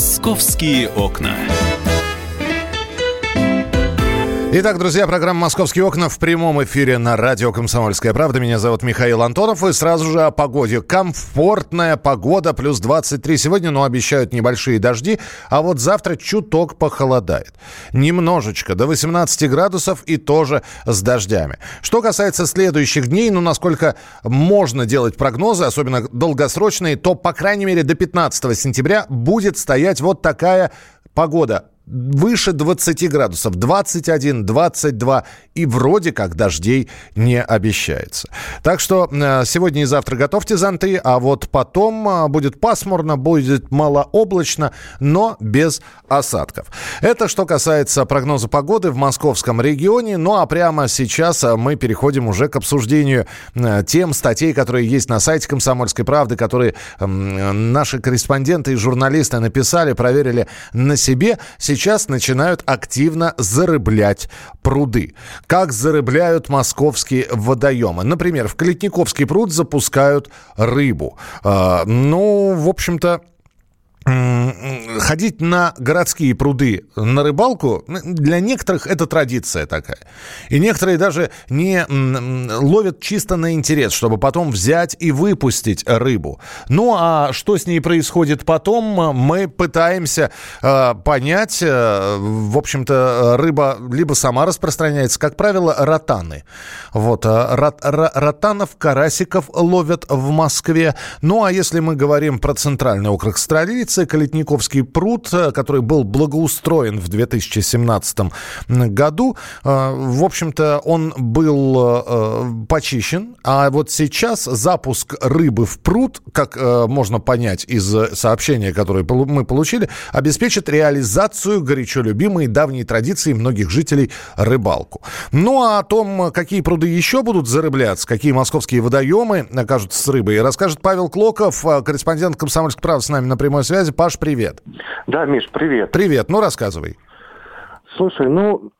«Московские окна». Итак, друзья, программа «Московские окна» в прямом эфире на радио «Комсомольская правда». Меня зовут Михаил Антонов. И сразу же о погоде. Комфортная погода, плюс 23 сегодня, но обещают небольшие дожди. А вот завтра чуток похолодает. Немножечко, до 18 градусов и тоже с дождями. Что касается следующих дней, ну, насколько можно делать прогнозы, особенно долгосрочные, то, по крайней мере, до 15 сентября будет стоять вот такая погода. Выше 20 градусов, 21, 22, и вроде как дождей не обещается. Так что сегодня и завтра готовьте зонты, а вот потом будет пасмурно, будет малооблачно, но без осадков. Это что касается прогноза погоды в московском регионе. Ну а прямо сейчас мы переходим уже к обсуждению тем, статей, которые есть на сайте «Комсомольской правды», которые наши корреспонденты и журналисты написали, проверили на себе. Сейчас начинают активно зарыблять пруды. Как зарыбляют московские водоемы? Например, в Калитниковский пруд запускают рыбу. Ну, в общем-то, ходить на городские пруды на рыбалку, для некоторых это традиция такая. И некоторые даже не ловят чисто на интерес, чтобы потом взять и выпустить рыбу. Ну, а что с ней происходит потом, мы пытаемся понять. В общем-то, рыба либо сама распространяется, как правило, ротаны. Вот, ротанов, карасиков ловят в Москве. Ну, а если мы говорим про центральный округ столицы, Калитниковский пруд, который был благоустроен в 2017 году, в общем-то, он был почищен. А вот сейчас запуск рыбы в пруд, как можно понять из сообщения, которое мы получили, обеспечит реализацию горячо любимой давней традиции многих жителей рыбалку. Ну, а о том, какие пруды еще будут зарыбляться, какие московские водоемы окажутся с рыбой, расскажет Павел Клоков, корреспондент «Комсомольской правды» с нами на прямой связи. Паш, привет. Да, Миш, привет. Привет, ну рассказывай. Слушай, ну,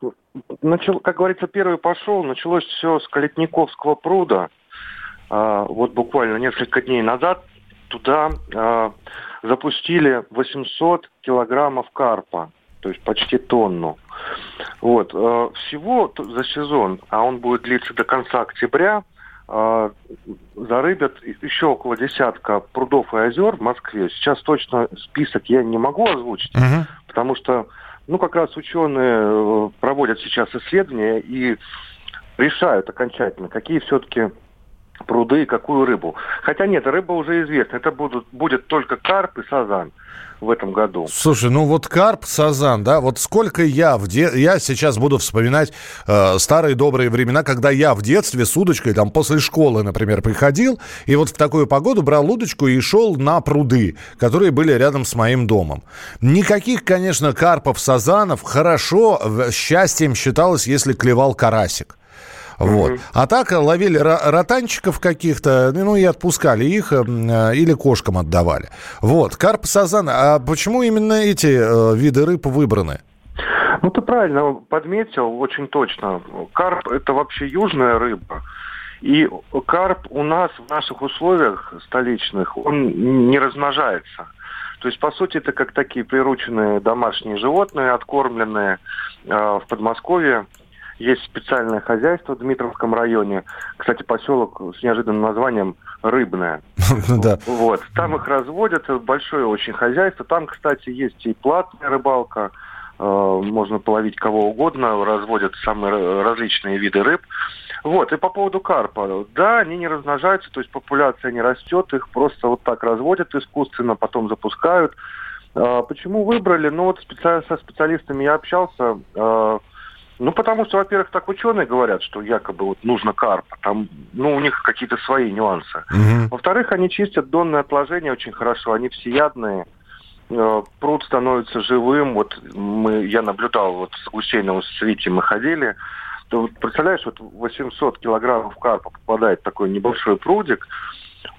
как говорится, первый пошел, началось все с Калитниковского пруда. Вот буквально несколько дней назад туда запустили 800 килограммов карпа, то есть почти тонну. Вот, всего за сезон, а он будет длиться до конца октября, зарыбят еще около десятка прудов и озер в Москве. Сейчас точно список я не могу озвучить, потому что, ну, как раз ученые проводят сейчас исследования и решают окончательно, какие все-таки пруды и какую рыбу. Хотя нет, рыба уже известна. Это будет только карп и сазан в этом году. Слушай, ну вот карп, сазан, да, вот сколько я сейчас буду вспоминать старые добрые времена, когда я в детстве с удочкой, там, после школы, например, приходил, и вот в такую погоду брал удочку и шел на пруды, которые были рядом с моим домом. Никаких, конечно, карпов, сазанов. Хорошо, счастьем считалось, если клевал карасик. Вот. А так ловили ротанчиков каких-то, ну, и отпускали их, или кошкам отдавали. Вот, карп, сазан. А почему именно эти виды рыб выбраны? Ну, ты правильно подметил, очень точно. Карп – это вообще южная рыба. И карп у нас в наших условиях столичных, он не размножается. То есть, по сути, это как такие прирученные домашние животные, откормленные в Подмосковье. Есть специальное хозяйство в Дмитровском районе. Кстати, поселок с неожиданным названием Рыбное. Вот. Там их разводят, большое очень хозяйство. Там, кстати, есть и платная рыбалка. Можно половить кого угодно. Разводят самые различные виды рыб. Вот. И по поводу карпа. Да, они не размножаются, то есть популяция не растет. Их просто вот так разводят искусственно, потом запускают. Почему выбрали? Ну вот со специалистами я общался. Ну, потому что, во-первых, так ученые говорят, что якобы вот нужно карпа. Там, ну, у них какие-то свои нюансы. Во-вторых, они чистят донные отложения очень хорошо. Они всеядные. Пруд становится живым. Вот я наблюдал, вот с Гусейновым Свити мы ходили. Представляешь, вот 800 килограммов карпа попадает в такой небольшой прудик.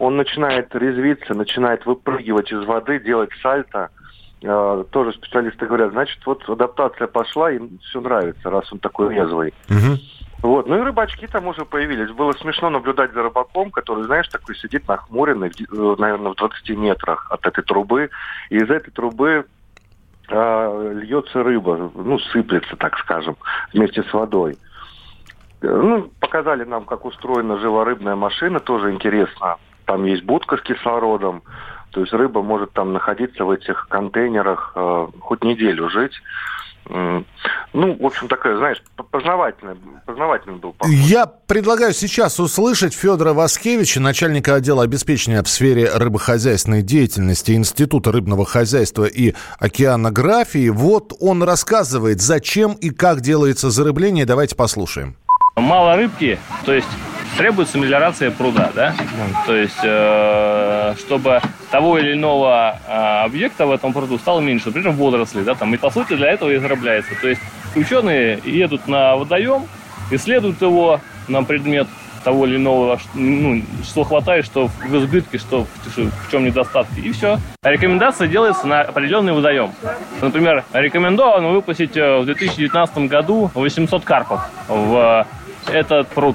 Он начинает резвиться, начинает выпрыгивать из воды, делать сальто. Тоже специалисты говорят, значит, вот адаптация пошла, им все нравится, раз он такой резвый. Вот. Ну и рыбачки там уже появились. Было смешно наблюдать за рыбаком, который, знаешь, такой сидит нахмуренный, наверное, в 20 метрах от этой трубы. И из этой трубы льется рыба, ну, сыплется, так скажем, вместе с водой. Ну, показали нам, как устроена живорыбная машина, тоже интересно. Там есть будка с кислородом, то есть рыба может там находиться в этих контейнерах, хоть неделю жить. Ну, в общем, такая, знаешь, познавательный был поход. Я предлагаю сейчас услышать Федора Воскевича, начальника отдела обеспечения в сфере рыбохозяйственной деятельности Института рыбного хозяйства и океанографии. Вот он рассказывает, зачем и как делается зарыбление. Давайте послушаем. Мало рыбки, то есть требуется мелиорация пруда, да? То есть, чтобы того или иного объекта в этом пруду стало меньше, например, водоросли, да, там, и по сути для этого и зарабляется. То есть ученые едут на водоем, исследуют его на предмет того или иного, ну, что хватает, что в избытке, что в чем недостатки, и все. Рекомендация делается на определенный водоем. Например, рекомендовано выпустить в 2019 году 800 карпов в этот пруд.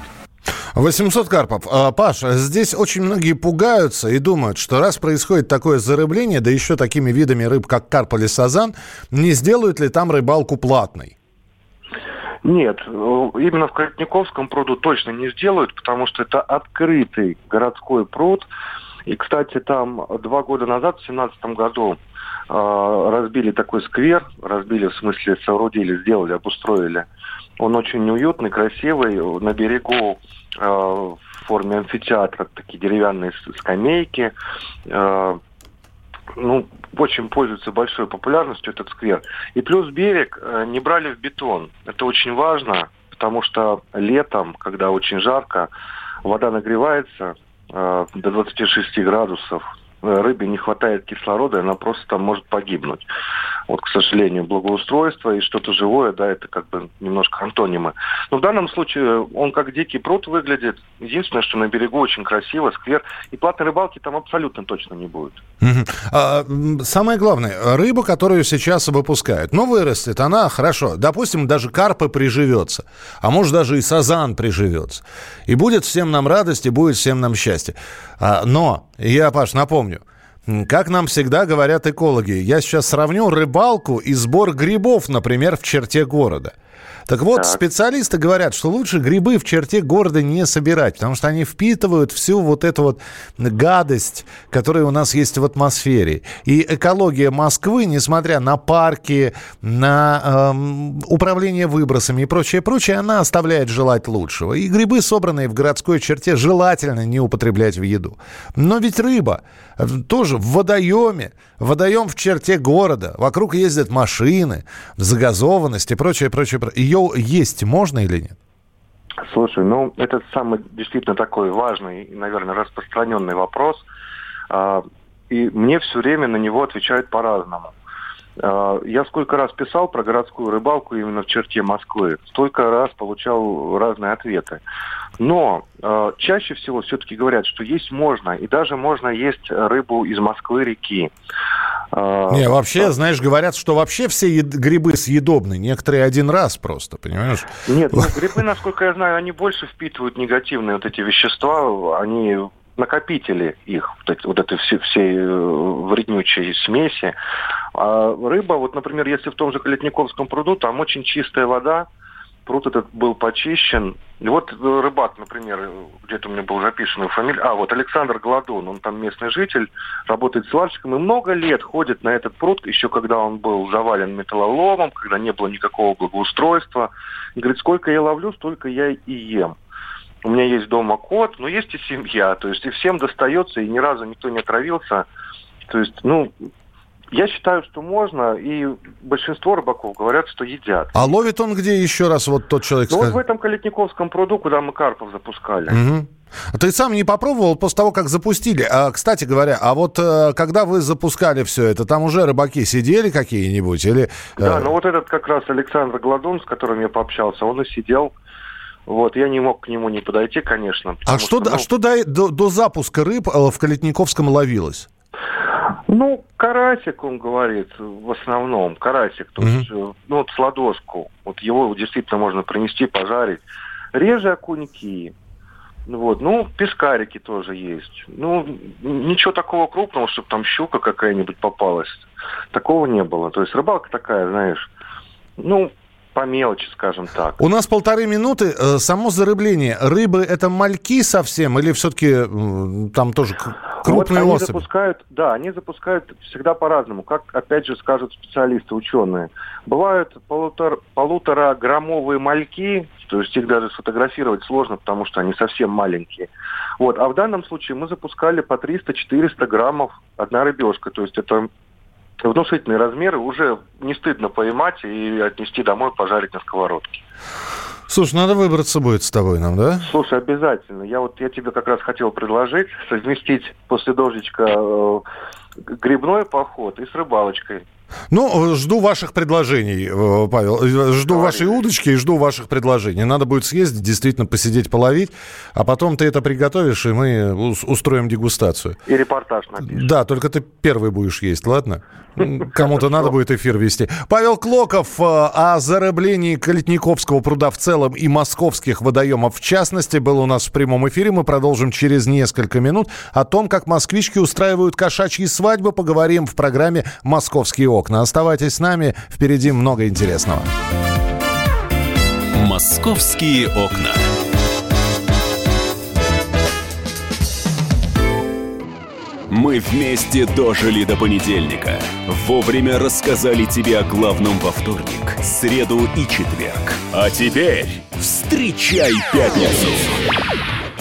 800 карпов. Паш, здесь очень многие пугаются и думают, что раз происходит такое зарыбление, да еще такими видами рыб, как карп или сазан, не сделают ли там рыбалку платной? Нет, именно в Калитниковском пруду точно не сделают, потому что это открытый городской пруд. И, кстати, там 2 года назад, в 2017 году, разбили такой сквер, разбили, в смысле, соорудили, сделали, обустроили. Он очень уютный, красивый, на берегу в форме амфитеатра, такие деревянные скамейки. Ну, очень пользуется большой популярностью этот сквер. И плюс берег не брали в бетон. Это очень важно, потому что летом, когда очень жарко, вода нагревается до 26 градусов. Рыбе не хватает кислорода, она просто там может погибнуть. Вот, к сожалению, благоустройство и что-то живое, да, это как бы немножко антонимы. Но в данном случае он как дикий пруд выглядит. Единственное, что на берегу очень красиво, сквер. И платной рыбалки там абсолютно точно не будет. Самое главное, рыба, которую сейчас выпускают, но вырастет она, хорошо. Допустим, даже карпа приживется. А может, даже и сазан приживется. И будет всем нам радость, и будет всем нам счастье. Но, я, Паш, напомню, как нам всегда говорят экологи, я сейчас сравню рыбалку и сбор грибов, например, в черте города. Так вот, специалисты говорят, что лучше грибы в черте города не собирать, потому что они впитывают всю вот эту вот гадость, которая у нас есть в атмосфере. И экология Москвы, несмотря на парки, на управление выбросами и прочее, она оставляет желать лучшего. И грибы, собранные в городской черте, желательно не употреблять в еду. Но ведь рыба тоже в водоеме, водоем в черте города, вокруг ездят машины, загазованность и прочее. Ее есть можно или нет? Слушай, ну, это самый действительно такой важный и, наверное, распространенный вопрос. И мне все время на него отвечают по-разному. Я сколько раз писал про городскую рыбалку именно в черте Москвы, столько раз получал разные ответы. Но чаще всего все-таки говорят, что есть можно, и даже можно есть рыбу из Москвы реки. Не, вообще, знаешь, говорят, что вообще все грибы съедобны. Некоторые один раз просто, понимаешь? Нет, ну, грибы, насколько я знаю, они больше впитывают негативные вот эти вещества. Они накопители их, вот этой всей вреднючей смеси. А рыба, вот, например, если в том же Калитниковском пруду, там очень чистая вода. Пруд этот был почищен. И вот рыбак, например, где-то у меня был записан его фамилия. Вот Александр Гладун, он там местный житель, работает сварщиком и много лет ходит на этот пруд, еще когда он был завален металлоломом, когда не было никакого благоустройства. И говорит, сколько я ловлю, столько я и ем. У меня есть дома кот, но есть и семья. То есть и всем достается, и ни разу никто не отравился. То есть, ну... Я считаю, что можно, и большинство рыбаков говорят, что едят. А ловит он где, еще раз, вот тот человек сказал? Вот в этом Калитниковском пруду, куда мы карпов запускали. Угу. Ты сам не попробовал после того, как запустили? Кстати говоря, а вот когда вы запускали все это, там уже рыбаки сидели какие-нибудь? Или... Да, ну вот этот как раз Александр Гладун, с которым я пообщался, он и сидел. Вот, я не мог к нему не подойти, конечно. А что до запуска рыб в Калитниковском ловилось? Ну, карасик, он говорит, в основном, карасик, то есть, ну, вот с ладошку, вот его действительно можно принести, пожарить. Реже окуньки, Вот. Ну, пескарики тоже есть. Ну, ничего такого крупного, чтобы там щука какая-нибудь попалась. Такого не было. То есть рыбалка такая, знаешь, ну, по мелочи, скажем так. У нас 1,5 минуты. Само зарыбление. Рыбы это мальки совсем или все-таки там тоже крупные вот особи? Они запускают всегда по-разному. Как, опять же, скажут специалисты, ученые. Бывают полутораграммовые мальки, то есть их даже сфотографировать сложно, потому что они совсем маленькие. Вот. А в данном случае мы запускали по 300-400 граммов одна рыбешка. То есть это внушительные размеры, уже не стыдно поймать и отнести домой, пожарить на сковородке. Слушай, надо выбраться будет с тобой нам, да? Слушай, обязательно. Я тебе как раз хотел предложить совместить после дождичка грибной поход и с рыбалочкой. Ну, жду ваших предложений, Павел. Жду вашей удочки и жду ваших предложений. Надо будет съездить, действительно посидеть, половить, а потом ты это приготовишь, и мы устроим дегустацию. И репортаж напишешь. Да, только ты первый будешь есть, ладно? Кому-то надо будет эфир вести. Павел Клоков о зарыблении Калитниковского пруда в целом и московских водоемов в частности был у нас в прямом эфире. Мы продолжим через несколько минут. О том, как москвички устраивают кошачьи свадьбы, поговорим в программе «Московские окна». Оставайтесь с нами, впереди много интересного. «Московские окна». Мы вместе дожили до понедельника. Вовремя рассказали тебе о главном во вторник, среду и четверг. А теперь встречай пятницу.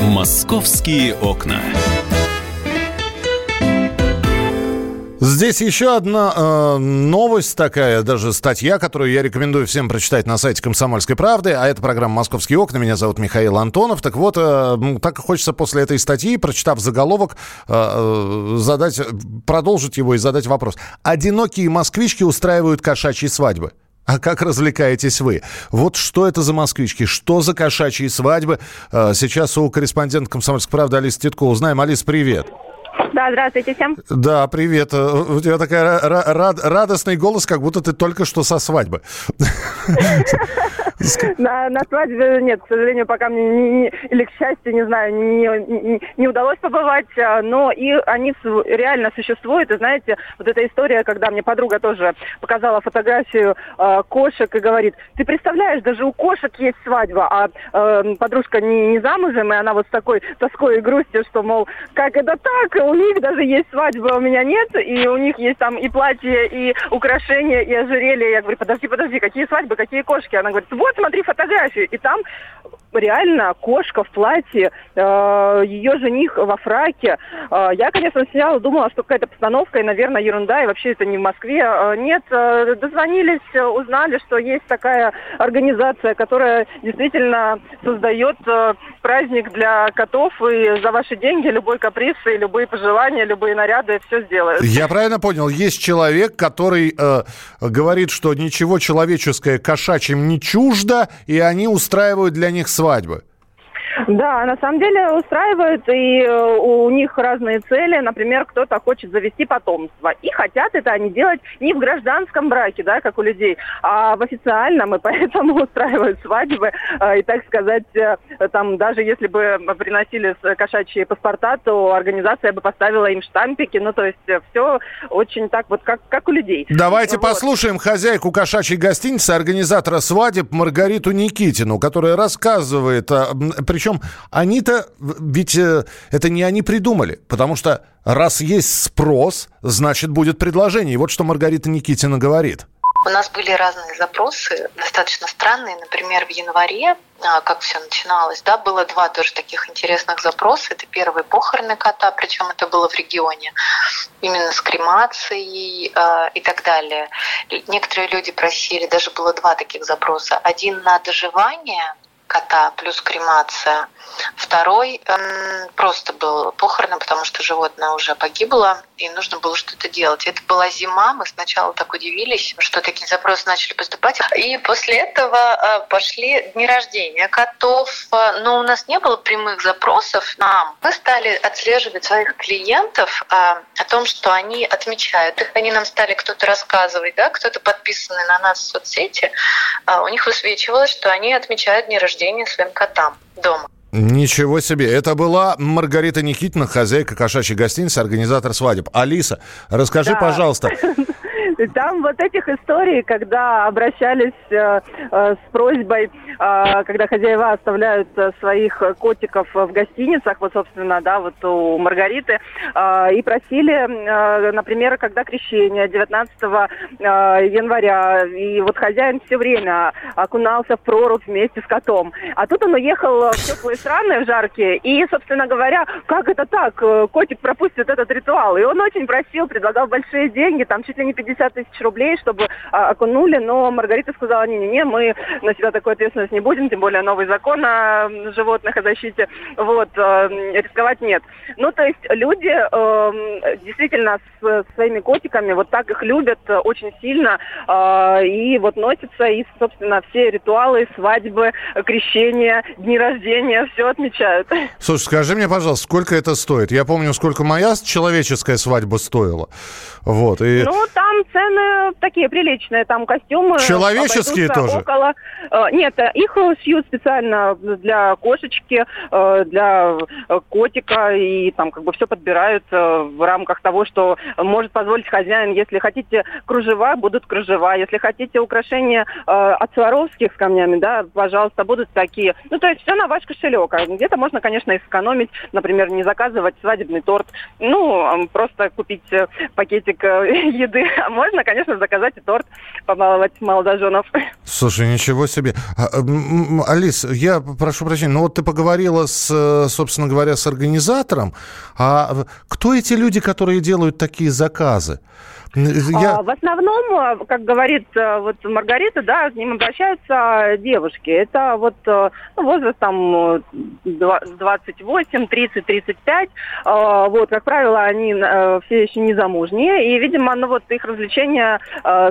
«Московские окна». Здесь еще одна новость такая, даже статья, которую я рекомендую всем прочитать на сайте «Комсомольской правды». А это программа «Московские окна». Меня зовут Михаил Антонов. Так вот, так хочется после этой статьи, прочитав заголовок, продолжить его и задать вопрос. «Одинокие москвички устраивают кошачьи свадьбы». А как развлекаетесь вы? Вот что это за москвички? Что за кошачьи свадьбы? Сейчас у корреспондента «Комсомольской правды» Алисы Титко узнаем. Алис, привет. Да, здравствуйте всем. Да, привет. У тебя такой радостный голос, как будто ты только что со свадьбы. На свадьбе нет, к сожалению, пока мне, или к счастью, не знаю, не удалось побывать, но и они реально существуют. И знаете, вот эта история, когда мне подруга тоже показала фотографию кошек и говорит, ты представляешь, даже у кошек есть свадьба, а подружка не замужем, и она вот с такой тоской и грустью, что, мол, как это так, у них даже есть свадьба, у меня нет, и у них есть там и платье, и украшения, и ожерелье. Я говорю, подожди, какие свадьбы, какие кошки? Она говорит, вот, смотри фотографию. И там реально кошка в платье, ее жених во фраке. Я, конечно, сняла, думала, что какая-то постановка, и, наверное, ерунда, и вообще это не в Москве. Нет, дозвонились, узнали, что есть такая организация, которая действительно создает праздник для котов, и за ваши деньги любой каприз и любые пожелания, любые наряды все сделают. Я правильно понял, есть человек, который говорит, что ничего человеческое кошачьим не чуждо, и они устраивают для них свадьбы. Да, на самом деле устраивают, и у них разные цели. Например, кто-то хочет завести потомство. И хотят это они делать не в гражданском браке, да, как у людей, а в официальном, и поэтому устраивают свадьбы. И, так сказать, там даже если бы приносили кошачьи паспорта, то организация бы поставила им штампики. Ну, то есть все очень так вот, как у людей. Давайте послушаем хозяйку кошачьей гостиницы, организатора свадеб Маргариту Никитину, которая рассказывает, причем они-то, ведь это не они придумали, потому что раз есть спрос, значит будет предложение. И вот что Маргарита Никитина говорит. У нас были разные запросы, достаточно странные. Например, в январе, как все начиналось, да, было 2 тоже таких интересных запроса. Это первый похороны кота, причем это было в регионе, именно с кремацией и так далее. Некоторые люди просили, даже было 2 таких запроса. Один на доживание, кота плюс кремация. Второй просто был похороном, потому что животное уже погибло, и нужно было что-то делать. Это была зима, мы сначала так удивились, что такие запросы начали поступать. И после этого пошли дни рождения котов, но у нас не было прямых запросов нам. Мы стали отслеживать своих клиентов о том, что они отмечают их. Они нам стали кто-то рассказывать, да, кто-то подписанный на нас в соцсети, у них высвечивалось, что они отмечают дни рождения своим котам дома. Ничего себе. Это была Маргарита Никитина, хозяйка кошачьей гостиницы, организатор свадеб. Алиса, расскажи, пожалуйста. Там вот этих историй, когда обращались с просьбой, когда хозяева оставляют своих котиков в гостиницах, вот, собственно, да, вот у Маргариты, и просили, например, когда крещение, 19 января, и вот хозяин все время окунался в прорубь вместе с котом. А тут он уехал в теплые страны, в жаркие, и, собственно говоря, как это так, котик пропустит этот ритуал? И он очень просил, предлагал большие деньги, там чуть ли не 50 тысяч рублей, чтобы окунули, но Маргарита сказала, не-не-не, мы на себя такую ответственность не будем, тем более новый закон о животных, о защите, вот, рисковать нет. Ну, то есть люди действительно с своими котиками вот так их любят очень сильно и вот носятся, и, собственно, все ритуалы, свадьбы, крещения, дни рождения, все отмечают. Слушай, скажи мне, пожалуйста, сколько это стоит? Я помню, сколько моя человеческая свадьба стоила. Вот, и... Ну, там цены такие приличные, там костюмы человеческие тоже. Около... Нет, их шьют специально для кошечки, для котика, и там как бы все подбирают в рамках того, что может позволить хозяин. Если хотите кружева, будут кружева. Если хотите украшения от Сваровских с камнями, да, пожалуйста, будут такие. Ну, то есть все на ваш кошелек. Где-то можно, конечно, и сэкономить, например, не заказывать свадебный торт, ну, просто купить пакетик еды. А можно, конечно, заказать и торт, побаловать молодоженов. Слушай, ничего себе. Алис, я прошу прощения, но вот ты поговорила с, собственно говоря, с организатором. А кто эти люди, которые делают такие заказы? В основном, как говорит вот Маргарита, да, к ним обращаются девушки. Это вот возраст там 28, 30, 35. Вот, как правило, они все еще не замужние. И, видимо, ну вот их развлечения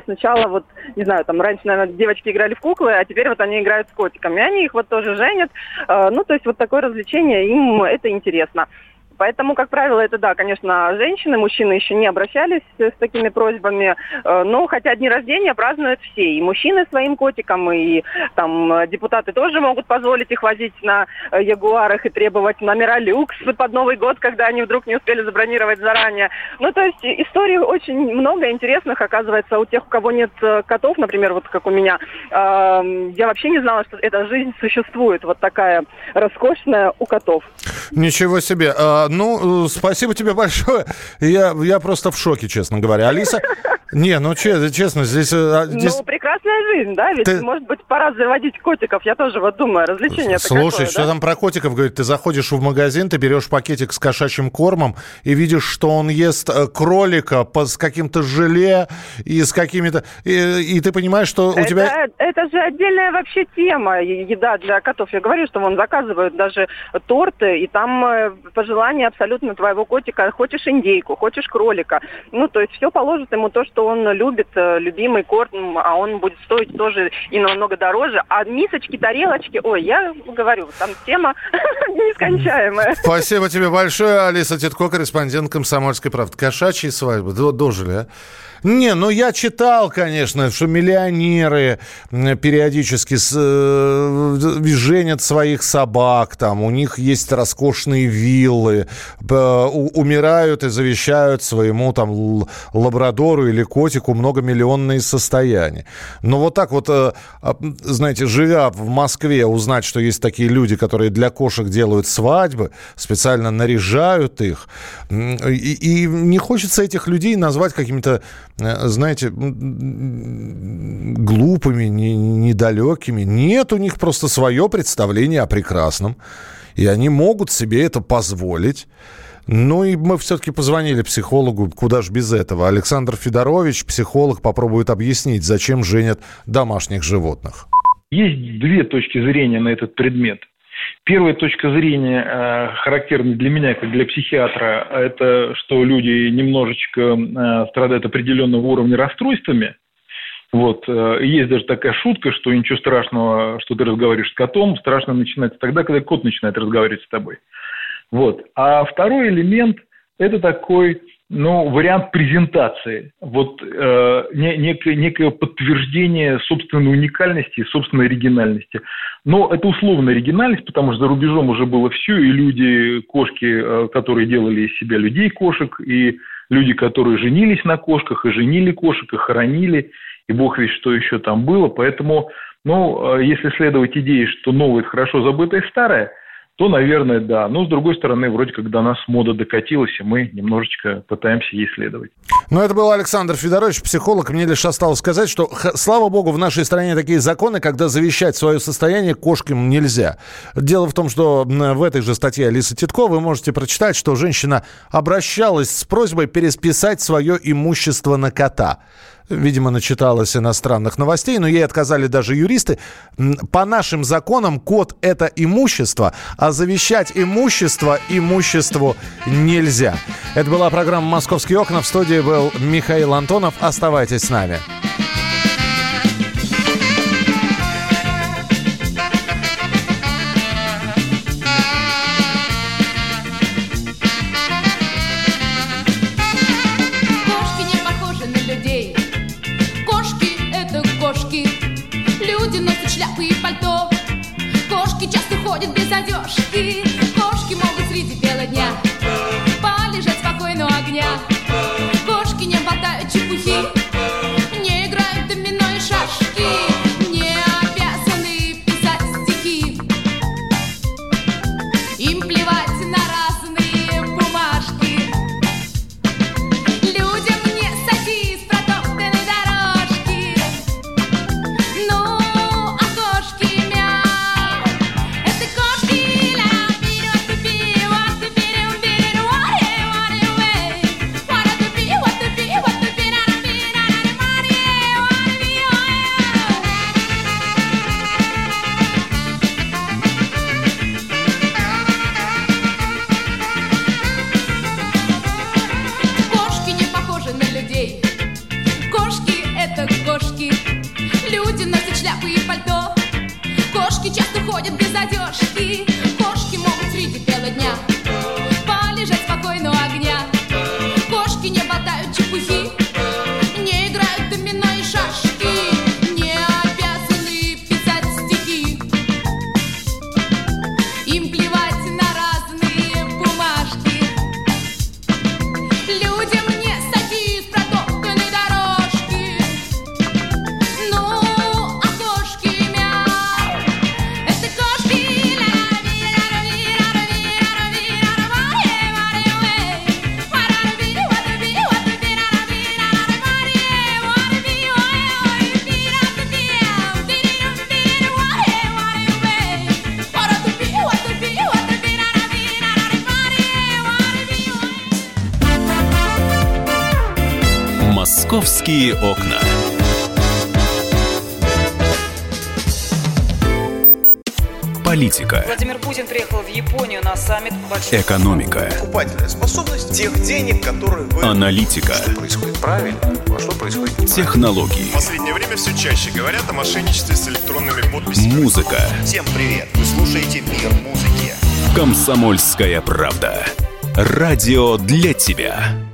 сначала вот, не знаю, там раньше, наверное, девочки играли в куклы, а теперь вот они играют с котиками. И они их вот тоже женят. Ну, то есть вот такое развлечение, им это интересно. Поэтому, как правило, это, да, конечно, женщины, мужчины еще не обращались с такими просьбами, но хотя дни рождения празднуют все, и мужчины своим котиком, и там депутаты тоже могут позволить их возить на ягуарах и требовать номера люкс под Новый год, когда они вдруг не успели забронировать заранее. Ну, то есть историй очень много интересных, оказывается, у тех, у кого нет котов, например, вот как у меня. Я вообще не знала, что эта жизнь существует, вот такая роскошная у котов. Ничего себе! Ну, спасибо тебе большое. Я просто в шоке, честно говоря. Алиса... Не, ну честно, здесь... Ну, прекрасная жизнь, да? Ведь, может быть, пора заводить котиков. Я тоже вот думаю, развлечение такое. Слушай, что да? Там про котиков, говорит, ты заходишь в магазин, ты берешь пакетик с кошачьим кормом и видишь, что он ест кролика с каким-то желе и с какими-то... И ты понимаешь, что у тебя... Это же отдельная вообще тема, еда для котов. Я говорю, что вон заказывают даже торты, и там пожелание абсолютно твоего котика. Хочешь индейку, хочешь кролика. Ну, то есть все положит ему то, что он любит, любимый корм, а он будет стоить тоже и намного дороже. А мисочки, тарелочки, ой, я говорю, там тема нескончаемая. Спасибо тебе большое, Алиса Титко, корреспондент «Комсомольской правды». Кошачьи свадьбы, дожили, а? Не, ну я читал, конечно, что миллионеры периодически женят своих собак, там, у них есть роскошные виллы, умирают и завещают своему там лабрадору или котику многомиллионные состояния. Но вот так вот, знаете, живя в Москве, узнать, что есть такие люди, которые для кошек делают свадьбы, специально наряжают их, и не хочется этих людей назвать какими-то, знаете, глупыми, недалекими. Нет, у них просто свое представление о прекрасном, и они могут себе это позволить. Ну и мы все-таки позвонили психологу, куда ж без этого. Александр Федорович, психолог, попробует объяснить, зачем женят домашних животных. Есть две точки зрения на этот предмет. Первая точка зрения, характерная для меня, как для психиатра, это что люди немножечко страдают определенного уровня расстройствами. Вот. Есть даже такая шутка, что ничего страшного, что ты разговариваешь с котом, страшно начинается тогда, когда кот начинает разговаривать с тобой. Вот. А второй элемент – это такой вариант презентации, некое подтверждение собственной уникальности и собственной оригинальности. Но это условная оригинальность, потому что за рубежом уже было все, и люди, кошки, которые делали из себя людей-кошек, и люди, которые женились на кошках, и женили кошек, и хоронили, и бог весть, что еще там было. Поэтому, если следовать идее, что новое – это хорошо забытое старое, то, наверное, да. Но, с другой стороны, вроде как до нас мода докатилась, и мы немножечко пытаемся ей следовать. Это был Александр Федорович, психолог. Мне лишь осталось сказать, что, слава богу, в нашей стране такие законы, когда завещать свое состояние кошкам нельзя. Дело в том, что в этой же статье Алисы Титко вы можете прочитать, что женщина обращалась с просьбой переписать свое имущество на кота. Видимо, начиталась иностранных новостей, но ей отказали даже юристы. По нашим законам кот – это имущество, а завещать имущество имуществу нельзя. Это была программа «Московские окна». В студии был Михаил Антонов. Оставайтесь с нами. Одежки. Кошки могут среди бела дня полежать спокойно у огня. Кошки не болтают чепухи, не играют в домино и шашки, не обязаны писать стихи. Им плевать на разные бумажки. Людям не садись с протоптанной дорожки. А кошки мяу. Это кошки. Московские окна. Политика. Владимир Путин приехал в Японию на саммит. Экономика. Покупательная способность тех денег, которые вы... Аналитика. Что происходит правильно, а что происходит неправильно. Технологии. В последнее время все чаще говорят о мошенничестве с электронными подписями. Музыка. Всем привет. Вы слушаете «Мир музыки». Комсомольская правда. Радио для тебя.